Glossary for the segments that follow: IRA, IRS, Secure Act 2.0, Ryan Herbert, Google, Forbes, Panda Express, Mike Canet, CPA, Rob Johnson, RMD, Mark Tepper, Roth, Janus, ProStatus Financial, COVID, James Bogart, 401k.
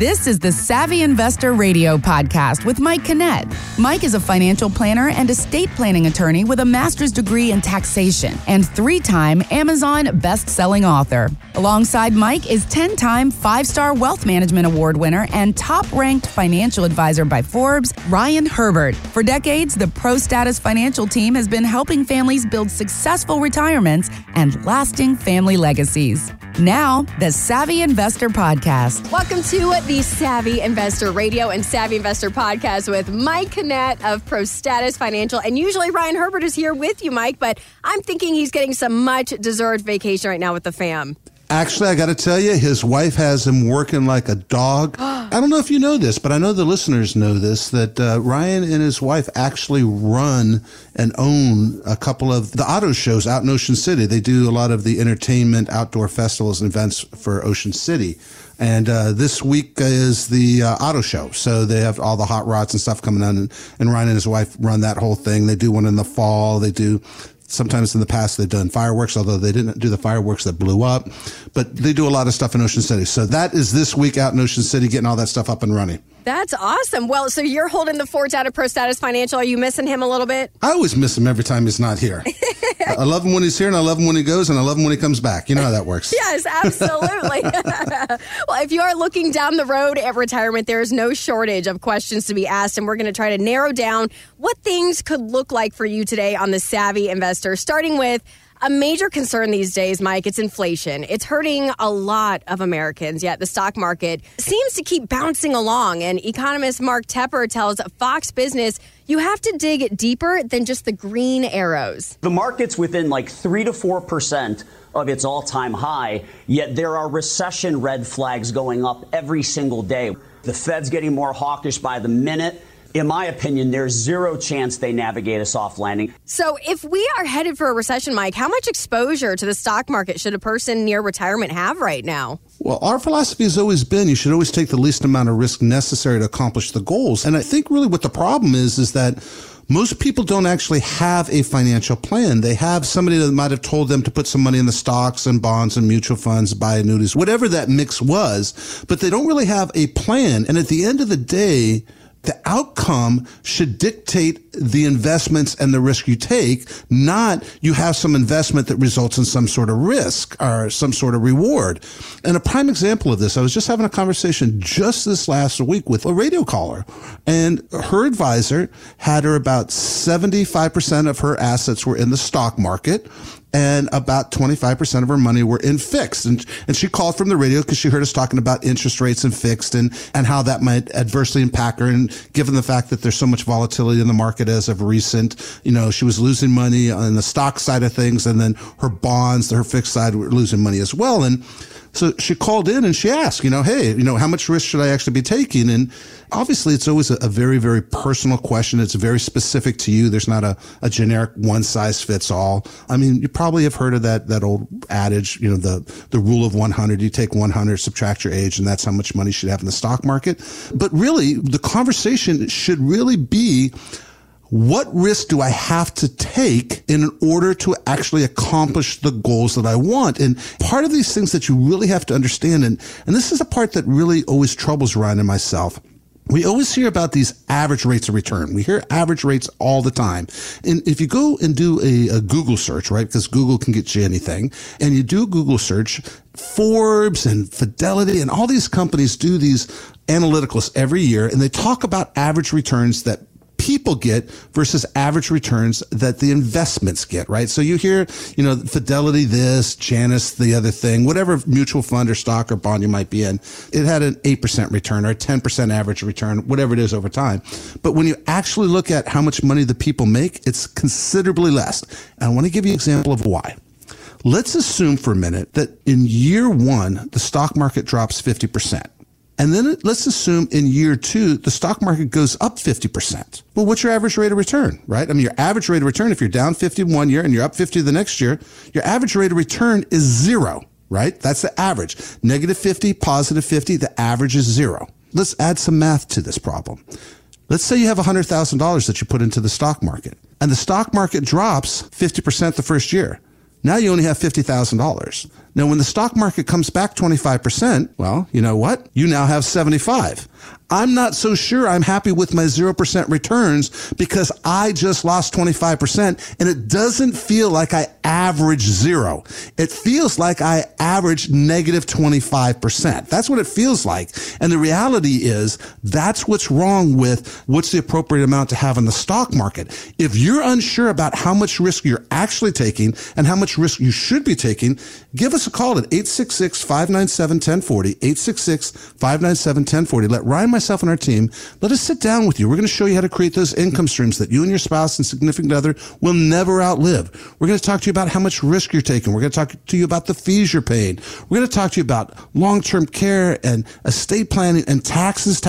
This is the Savvy Investor Radio podcast with Mike Canet. Mike is a financial planner and estate planning attorney with a master's degree in taxation and 3-time Amazon best-selling author. Alongside Mike is 10-time 5-star Wealth Management Award winner and top-ranked financial advisor by Forbes, Ryan Herbert. For decades, the ProStatus Financial team has been helping families build successful retirements and lasting family legacies. Now, the Savvy Investor Podcast. Welcome to the Savvy Investor Radio and Savvy Investor Podcast with Mike Canet of ProStatus Financial. And usually Ryan Herbert is here with you, Mike, but I'm thinking he's getting some much-deserved vacation right now with the fam. Actually, I got to tell you, his wife has him working like a dog. I don't know if you know this, but I know the listeners know this, that Ryan and his wife actually run and own a couple of the auto shows out in Ocean City. They do a lot of the entertainment, outdoor festivals and events for Ocean City. And this week is the auto show. So they have all the hot rods and stuff coming on. And Ryan and his wife run that whole thing. They do one in the fall. They do... Sometimes in the past, they've done fireworks, although they didn't do the fireworks that blew up. But they do a lot of stuff in Ocean City. So that is this week out in Ocean City, getting all that stuff up and running. That's awesome. Well, so you're holding the fort out of ProStatus Financial. Are you missing him a little bit? I always miss him every time he's not here. I love him when he's here, and I love him when he goes, and I love him when he comes back. You know how that works. Yes, absolutely. Well, if you are looking down the road at retirement, there is no shortage of questions to be asked, and we're going to try to narrow down what things could look like for you today on the Savvy Investor, starting with a major concern these days, Mike, it's inflation. It's hurting a lot of Americans, yet the stock market seems to keep bouncing along. And economist Mark Tepper tells Fox Business, you have to dig deeper than just the green arrows. The market's within like 3 to 4% of its all-time high, yet there are recession red flags going up every single day. The Fed's getting more hawkish by the minute. In my opinion, there's zero chance they navigate a soft landing. So if we are headed for a recession, Mike, how much exposure to the stock market should a person near retirement have right now? Well, our philosophy has always been you should always take the least amount of risk necessary to accomplish the goals. And I think really what the problem is that most people don't actually have a financial plan. They have somebody that might have told them to put some money in the stocks and bonds and mutual funds, buy annuities, whatever that mix was, but they don't really have a plan. And at the end of the day, the outcome should dictate the investments and the risk you take, not you have some investment that results in some sort of risk or some sort of reward. And a prime example of this, I was just having a conversation just this last week with a radio caller, and her advisor had her about 75% of her assets were in the stock market. And about 25% of her money were in fixed. And she called from the radio because she heard us talking about interest rates and fixed and how that might adversely impact her. And given the fact that there's so much volatility in the market as of recent, you know, she was losing money on the stock side of things. And then her bonds, her fixed side were losing money as well. And so she called in and she asked, hey, how much risk should I actually be taking? And obviously, it's always a very, very personal question. It's very specific to you. There's not a generic one size fits all. I mean, you probably have heard of that old adage, the rule of 100. You take 100, subtract your age, and that's how much money you should have in the stock market. But really, the conversation should really be, what risk do I have to take in order to actually accomplish the goals that I want? And part of these things that you really have to understand, and this is a part that really always troubles Ryan and myself, we always hear about these average rates of return. We hear average rates all the time. And if you go and do a Google search, right, because Google can get you anything, and you do a Google search, Forbes and Fidelity and all these companies do these analyticals every year, and they talk about average returns that people get versus average returns that the investments get, right? So you hear, Fidelity this, Janus the other thing, whatever mutual fund or stock or bond you might be in, it had an 8% return or a 10% average return, whatever it is over time. But when you actually look at how much money the people make, it's considerably less. And I want to give you an example of why. Let's assume for a minute that in year one, the stock market drops 50%. And then let's assume in year two, the stock market goes up 50%. Well, what's your average rate of return, right? I mean, your average rate of return, if you're down 50 one year and you're up 50 the next year, your average rate of return is zero, right? That's the average. Negative 50, positive 50, the average is zero. Let's add some math to this problem. Let's say you have $100,000 that you put into the stock market, and the stock market drops 50% the first year. Now you only have $50,000. Now, when the stock market comes back 25%, well, you know what? You now have 75. I'm not so sure I'm happy with my 0% returns because I just lost 25% and it doesn't feel like I average zero. It feels like I average negative 25%. That's what it feels like. And the reality is that's what's wrong with what's the appropriate amount to have in the stock market. If you're unsure about how much risk you're actually taking and how much risk you should be taking, give us a call at 866-597-1040, 866-597-1040. Let Ryan, myself, and our team, let us sit down with you. We're going to show you how to create those income streams that you and your spouse and significant other will never outlive. We're going to talk to you about how much risk you're taking. We're going to talk to you about the fees you're paying. We're going to talk to you about long-term care and estate planning and taxes.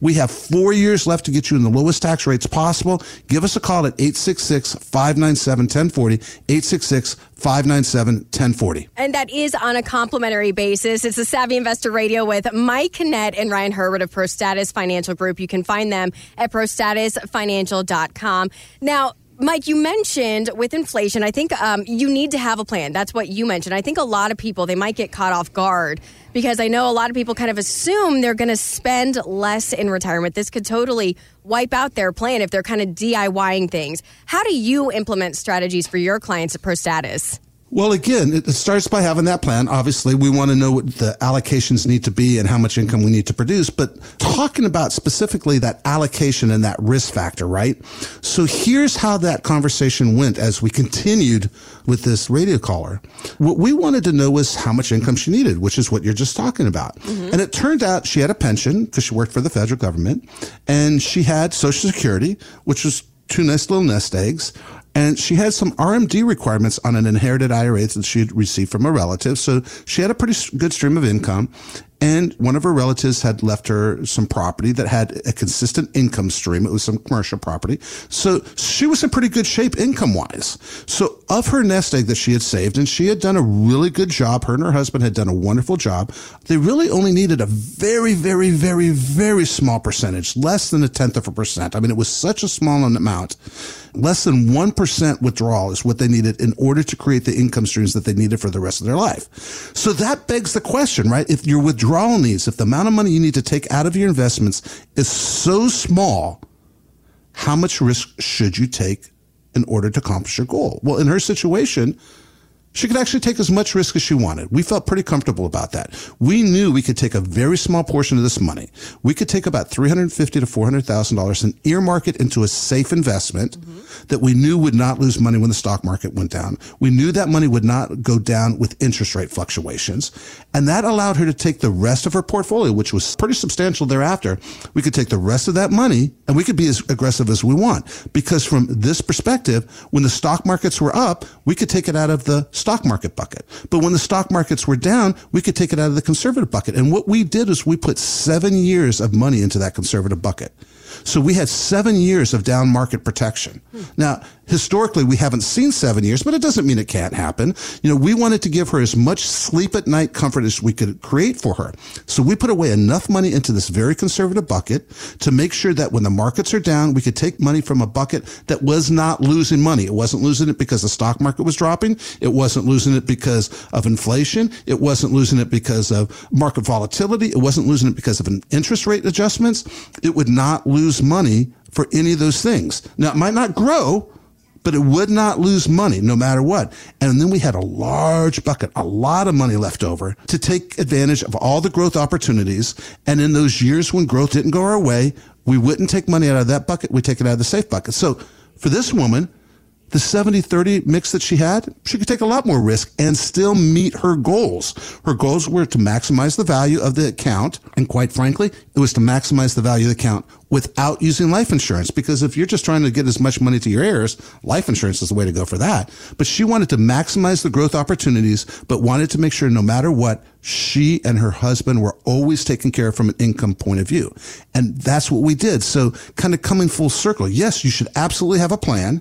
We have 4 years left to get you in the lowest tax rates possible. Give us a call at 866-597-1040, 866-597-1040. And that is on a complimentary basis. It's the Savvy Investor Radio with Mike Canet and Ryan Herbert of ProStatus Financial Group. You can find them at prostatusfinancial.com. Now, Mike, you mentioned with inflation, I think you need to have a plan. That's what you mentioned. I think a lot of people, they might get caught off guard because I know a lot of people kind of assume they're going to spend less in retirement. This could totally wipe out their plan if they're kind of DIYing things. How do you implement strategies for your clients at ProStatus? Well, again, it starts by having that plan. Obviously, we want to know what the allocations need to be and how much income we need to produce. But talking about specifically that allocation and that risk factor, right? So here's how that conversation went as we continued with this radio caller. What we wanted to know was how much income she needed, which is what you're just talking about. Mm-hmm. And it turned out she had a pension because she worked for the federal government, and she had Social Security, which was two nice little nest eggs. And she had some RMD requirements on an inherited IRA that she had received from a relative. So she had a pretty good stream of income. And one of her relatives had left her some property that had a consistent income stream. It was some commercial property. So she was in pretty good shape income-wise. So of her nest egg that she had saved, and she had done a really good job, her and her husband had done a wonderful job, they really only needed a very, very, very, very small percentage, less than 0.1%. I mean, it was such a small amount. Less than 1% withdrawal is what they needed in order to create the income streams that they needed for the rest of their life. So that begs the question, right? If your withdrawal needs, if the amount of money you need to take out of your investments is so small, how much risk should you take in order to accomplish your goal? Well, in her situation, she could actually take as much risk as she wanted. We felt pretty comfortable about that. We knew we could take a very small portion of this money. We could take about $350,000 to $400,000 and earmark it into a safe investment that we knew would not lose money when the stock market went down. We knew that money would not go down with interest rate fluctuations. And that allowed her to take the rest of her portfolio, which was pretty substantial thereafter. We could take the rest of that money and we could be as aggressive as we want. Because from this perspective, when the stock markets were up, we could take it out of the stock market bucket. But when the stock markets were down, we could take it out of the conservative bucket. And what we did is we put 7 years of money into that conservative bucket. So we had 7 years of down market protection. Now, historically, we haven't seen 7 years, but it doesn't mean it can't happen. You know, we wanted to give her as much sleep at night comfort as we could create for her. So we put away enough money into this very conservative bucket to make sure that when the markets are down, we could take money from a bucket that was not losing money. It wasn't losing it because the stock market was dropping. It wasn't losing it because of inflation. It wasn't losing it because of market volatility. It wasn't losing it because of interest rate adjustments. It would not lose money for any of those things. Now, it might not grow, but it would not lose money no matter what. And then we had a large bucket, a lot of money left over to take advantage of all the growth opportunities. And in those years when growth didn't go our way, we wouldn't take money out of that bucket. We take it out of the safe bucket. So for this woman, the 70-30 mix that she had, she could take a lot more risk and still meet her goals. Her goals were to maximize the value of the account. And quite frankly, it was to maximize the value of the account without using life insurance. Because if you're just trying to get as much money to your heirs, life insurance is the way to go for that. But she wanted to maximize the growth opportunities, but wanted to make sure no matter what, she and her husband were always taken care of from an income point of view. And that's what we did. So kind of coming full circle. Yes, you should absolutely have a plan.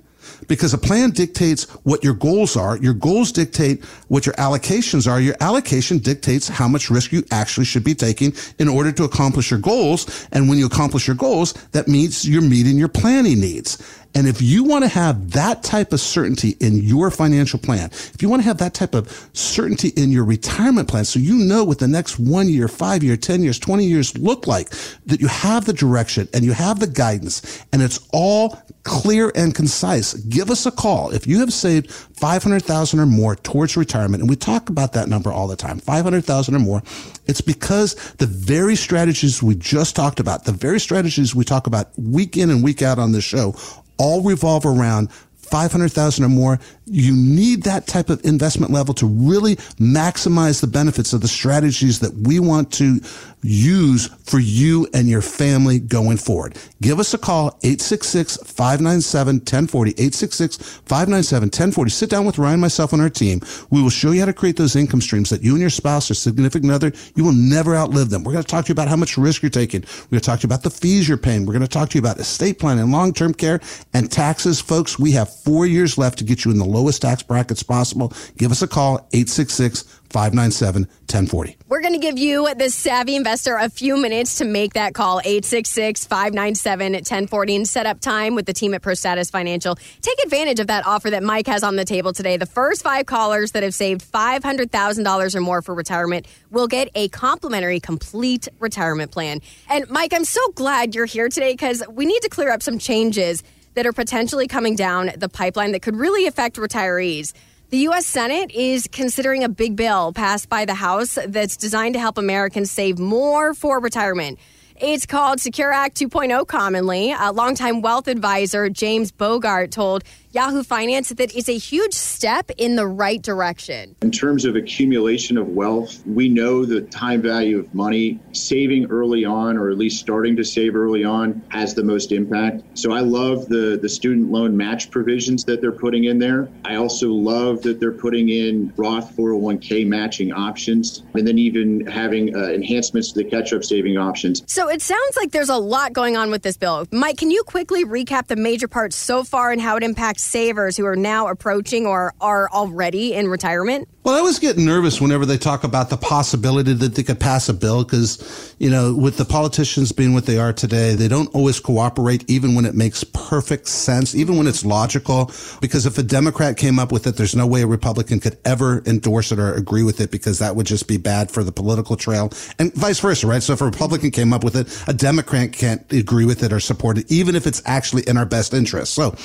Because a plan dictates what your goals are. Your goals dictate what your allocations are. Your allocation dictates how much risk you actually should be taking in order to accomplish your goals. And when you accomplish your goals, that means you're meeting your planning needs. And if you want to have that type of certainty in your financial plan, if you want to have that type of certainty in your retirement plan, so you know what the next 1 year, 5 year, 10 years, 20 years look like, that you have the direction and you have the guidance and it's all clear and concise, give us a call. If you have saved $500,000 or more towards retirement, and we talk about that number all the time, $500,000 or more, it's because the very strategies we just talked about, the very strategies we talk about week in and week out on this show, all revolve around $500,000 or more. You need that type of investment level to really maximize the benefits of the strategies that we want to use for you and your family going forward. Give us a call, 866-597-1040, 866-597-1040. Sit down with Ryan, myself, and our team. We will show you how to create those income streams that you and your spouse or significant other, you will never outlive them. We're going to talk to you about how much risk you're taking. We're going to talk to you about the fees you're paying. We're going to talk to you about estate planning, long-term care, and taxes. Folks, we have 4 years left to get you in the lowest tax brackets possible. Give us a call, 866-597-1040. We're going to give you, the savvy investor, a few minutes to make that call, 866-597-1040, and set up time with the team at ProStatus Financial. Take advantage of that offer that Mike has on the table today. The first 5 callers that have saved $500,000 or more for retirement will get a complimentary complete retirement plan. And Mike, I'm so glad you're here today because we need to clear up some changes that are potentially coming down the pipeline that could really affect retirees. The U.S. Senate is considering a big bill passed by the House that's designed to help Americans save more for retirement. It's called Secure Act 2.0 commonly. Longtime wealth advisor James Bogart told Yahoo Finance that it's a huge step in the right direction. In terms of accumulation of wealth, we know the time value of money, saving early on, or at least starting to save early on, has the most impact. So I love the student loan match provisions that they're putting in there. I also love that they're putting in Roth 401k matching options, and then even having enhancements to the catch-up saving options. So it sounds like there's a lot going on with this bill. Mike, can you quickly recap the major parts so far and how it impacts savers who are now approaching or are already in retirement? Well, I always get nervous whenever they talk about the possibility that they could pass a bill because, you know, with the politicians being what they are today, they don't always cooperate even when it makes perfect sense, even when it's logical, because if a Democrat came up with it, there's no way a Republican could ever endorse it or agree with it because that would just be bad for the political trail and vice versa, right? So if a Republican came up with it, a Democrat can't agree with it or support it, even if it's actually in our best interest. So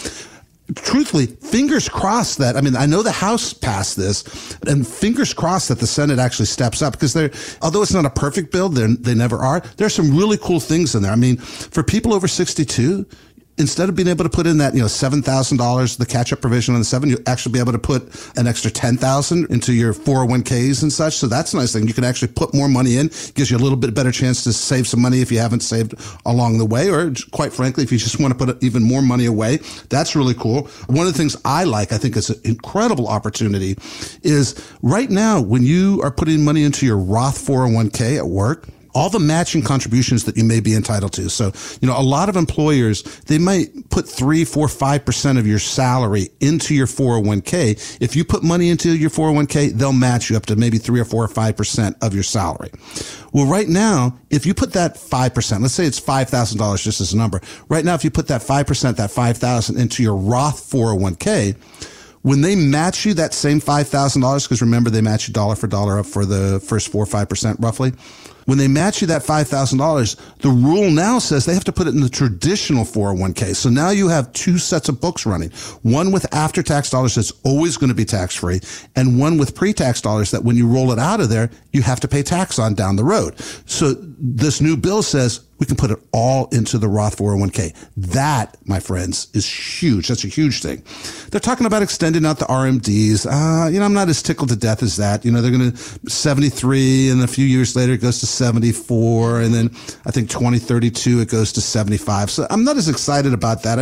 truthfully, fingers crossed that, I know the House passed this, and fingers crossed that the Senate actually steps up because although it's not a perfect bill, they never are, there's some really cool things in there. I mean, for people over 62, instead of being able to put in that, $7,000, the catch-up provision on the 7, you'll actually be able to put an extra $10,000 into your 401ks and such. So that's a nice thing. You can actually put more money in. Gives you a little bit better chance to save some money if you haven't saved along the way, or quite frankly, if you just want to put even more money away. That's really cool. One of the things I think is an incredible opportunity, is right now when you are putting money into your Roth 401k at work, all the matching contributions that you may be entitled to. So, a lot of employers, they might put 3, 4, 5% of your salary into your 401k. If you put money into your 401k, they'll match you up to maybe 3 or 4 or 5% of your salary. Well, right now, if you put that 5%, let's say it's $5,000 just as a number. Right now, if you put that 5%, that 5,000 into your Roth 401k, when they match you that same $5,000, because remember they match you dollar for dollar up for the first 4 or 5% roughly. When they match you that $5,000, the rule now says they have to put it in the traditional 401k. So now you have two sets of books running, one with after-tax dollars that's always going to be tax-free, and one with pre-tax dollars that when you roll it out of there, you have to pay tax on down the road. So this new bill says we can put it all into the Roth 401k. That, my friends, is huge. That's a huge thing. They're talking about extending out the RMDs. I'm not as tickled to death as that. They're going to 73, and a few years later it goes to 74, and then I think 2032 it goes to 75. So I'm not as excited about that.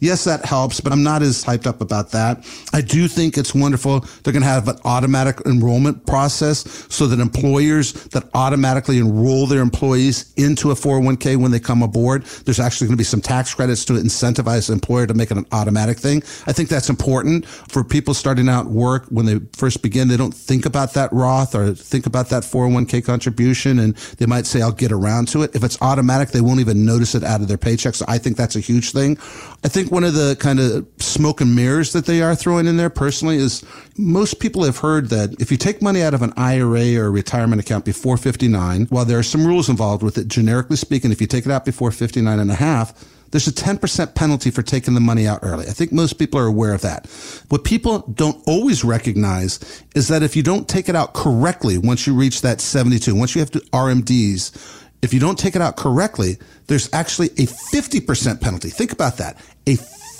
Yes, that helps, but I'm not as hyped up about that. I do think it's wonderful. They're going to have an automatic enrollment process so that employers that automatically enroll their employees into a 401k 401k when they come aboard. There's actually going to be some tax credits to incentivize the employer to make it an automatic thing. I think that's important for people starting out work. When they first begin, they don't think about that Roth or think about that 401k contribution, and they might say, I'll get around to it. If it's automatic, they won't even notice it out of their paycheck. So I think that's a huge thing. I think one of the kind of smoke and mirrors that they are throwing in there personally is most people have heard that if you take money out of an IRA or a retirement account before 59, while there are some rules involved with it, generically speaking, if you take it out before 59 and a half, there's a 10% penalty for taking the money out early. I think most people are aware of that. What people don't always recognize is that if you don't take it out correctly, once you reach that 72, once you have to RMDs, if you don't take it out correctly, there's actually a 50% penalty. Think about that. A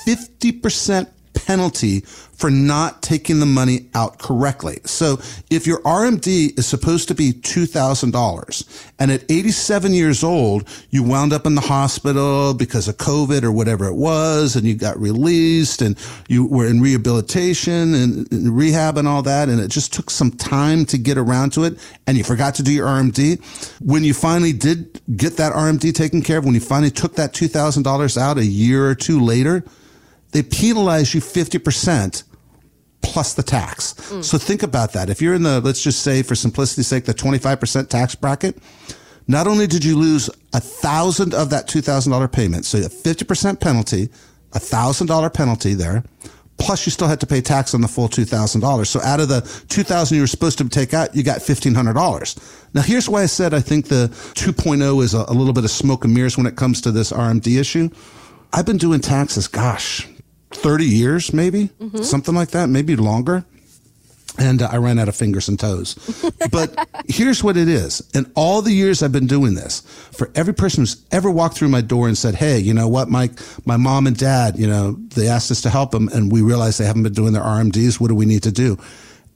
50% penalty for not taking the money out correctly. So if your RMD is supposed to be $2,000 and at 87 years old, you wound up in the hospital because of COVID or whatever it was, and you got released and you were in rehabilitation and rehab and all that, and it just took some time to get around to it, and you forgot to do your RMD. When you finally did get that RMD taken care of, when you finally took that $2,000 out a year or two later, they penalize you 50% plus the tax. So think about that. If you're in the, let's just say for simplicity's sake, the 25% tax bracket, not only did you lose $1,000 of that $2,000 payment, so a 50% penalty, $1,000 penalty there, plus you still had to pay tax on the full $2,000. So out of the $2,000 you were supposed to take out, you got $1,500. Now, here's why I said I think the 2.0 is a little bit of smoke and mirrors when it comes to this RMD issue. I've been doing taxes, 30 years, maybe, something like that, maybe longer. And I ran out of fingers and toes. But here's what it is. In all the years I've been doing this, for every person who's ever walked through my door and said, hey, you know what, Mike, my mom and dad, you know, they asked us to help them and we realized they haven't been doing their RMDs. What do we need to do?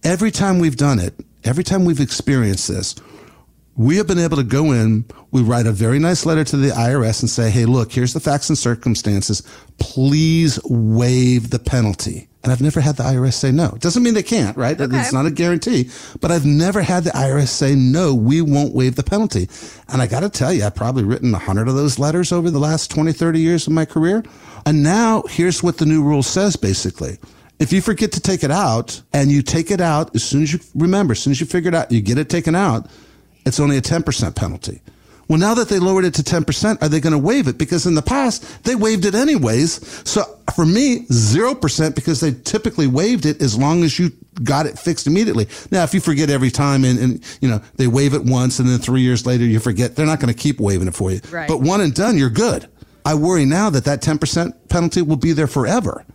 Every time we've done it, every time we've experienced this, we have been able to go in, we write a very nice letter to the IRS and say, hey, look, here's the facts and circumstances. Please waive the penalty. And I've never had the IRS say no. It doesn't mean they can't, right? Okay. It's not a guarantee. But I've never had the IRS say, no, we won't waive the penalty. And I got to tell you, I've probably written 100 of those letters over the last 20, 30 years of my career. And now here's what the new rule says, basically. If you forget to take it out and you take it out, as soon as you remember, as soon as you figure it out, you get it taken out, it's only a 10% penalty. Well, now that they lowered it to 10%, are they going to waive it? Because in the past, they waived it anyways. So for me, 0% because they typically waived it as long as you got it fixed immediately. Now, if you forget every time and you know, they waive it once and then 3 years later you forget, they're not going to keep waiving it for you. Right. But one and done, you're good. I worry now that that 10% penalty will be there forever.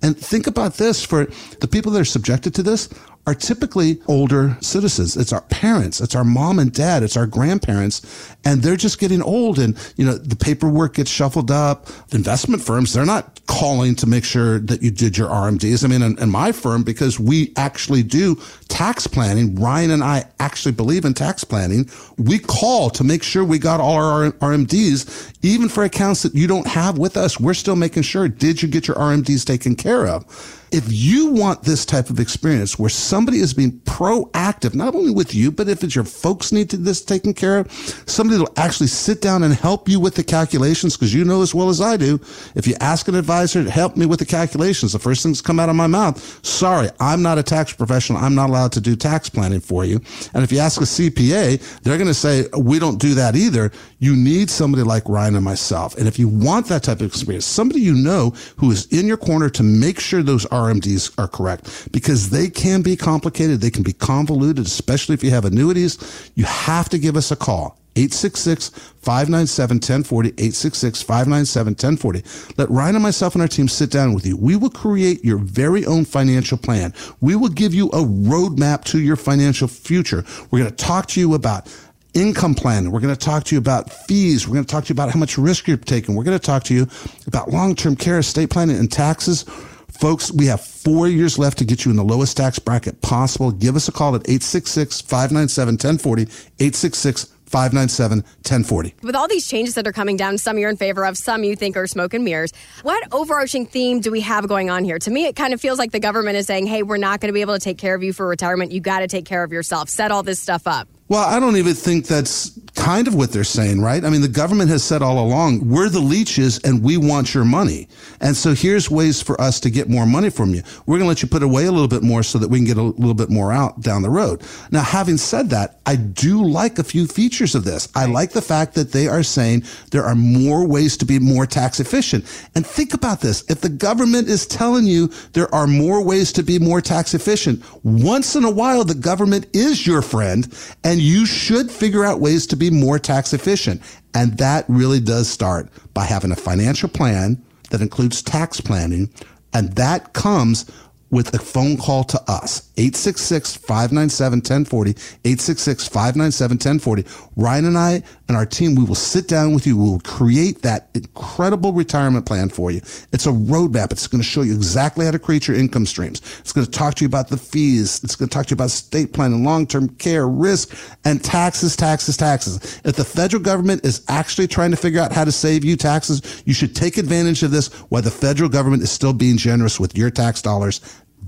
And think about this, for the people that are subjected to this are typically older citizens. It's our parents. It's our mom and dad. It's our grandparents. And they're just getting old. And, you know, the paperwork gets shuffled up. Investment firms, they're not calling to make sure that you did your RMDs. I mean, in my firm, because we actually do tax planning, Ryan and I actually believe in tax planning. We call to make sure we got all our RMDs, even for accounts that you don't have with us. We're still making sure, did you get your RMDs taken care of? If you want this type of experience where somebody is being proactive, not only with you, but if it's your folks need to this taken care of, somebody will actually sit down and help you with the calculations, because you know as well as I do, if you ask an advisor to help me with the calculations, the first thing that's come out of my mouth, sorry, I'm not a tax professional. I'm not allowed to do tax planning for you. And if you ask a CPA, they're going to say, we don't do that either. You need somebody like Ryan and myself. And if you want that type of experience, somebody you know who is in your corner to make sure those RMDs are correct, because they can be complicated. They can be convoluted, especially if you have annuities. You have to give us a call. 866-597-1040, 866-597-1040. Let Ryan and myself and our team sit down with you. We will create your very own financial plan. We will give you a roadmap to your financial future. We're going to talk to you about income planning. We're going to talk to you about fees. We're going to talk to you about how much risk you're taking. We're going to talk to you about long-term care, estate planning, and taxes. Folks, we have 4 years left to get you in the lowest tax bracket possible. Give us a call at 866-597-1040, 866-597-1040. With all these changes that are coming down, some you're in favor of, some you think are smoke and mirrors, what overarching theme do we have going on here? To me, it kind of feels like the government is saying, hey, we're not going to be able to take care of you for retirement. You got to take care of yourself. Set all this stuff up. Well, I don't even think that's kind of what they're saying, right? I mean, the government has said all along, we're the leeches and we want your money. And so here's ways for us to get more money from you. We're going to let you put away a little bit more so that we can get a little bit more out down the road. Now, having said that, I do like a few features of this. I like the fact that they are saying there are more ways to be more tax efficient. And think about this. If the government is telling you there are more ways to be more tax efficient, once in a while, the government is your friend and you should figure out ways to be more tax efficient. And that really does start by having a financial plan that includes tax planning. And that comes with a phone call to us, 866-597-1040, 866-597-1040. Ryan and I and our team, we will sit down with you. We will create that incredible retirement plan for you. It's a roadmap. It's going to show you exactly how to create your income streams. It's going to talk to you about the fees. It's going to talk to you about estate planning, long-term care, risk, and taxes, taxes, taxes. If the federal government is actually trying to figure out how to save you taxes, you should take advantage of this while the federal government is still being generous with your tax dollars.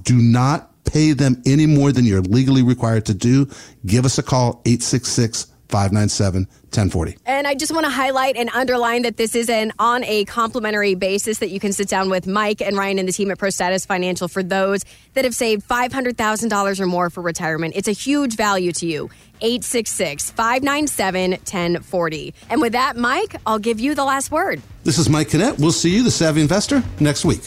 Do not pay them any more than you're legally required to do. Give us a call, 866-597-1040. And I just want to highlight and underline that this is on a complimentary basis that you can sit down with Mike and Ryan and the team at ProStatus Financial for those that have saved $500,000 or more for retirement. It's a huge value to you. 866-597-1040. And with that, Mike, I'll give you the last word. This is Mike Canet. We'll see you, the Savvy Investor, next week.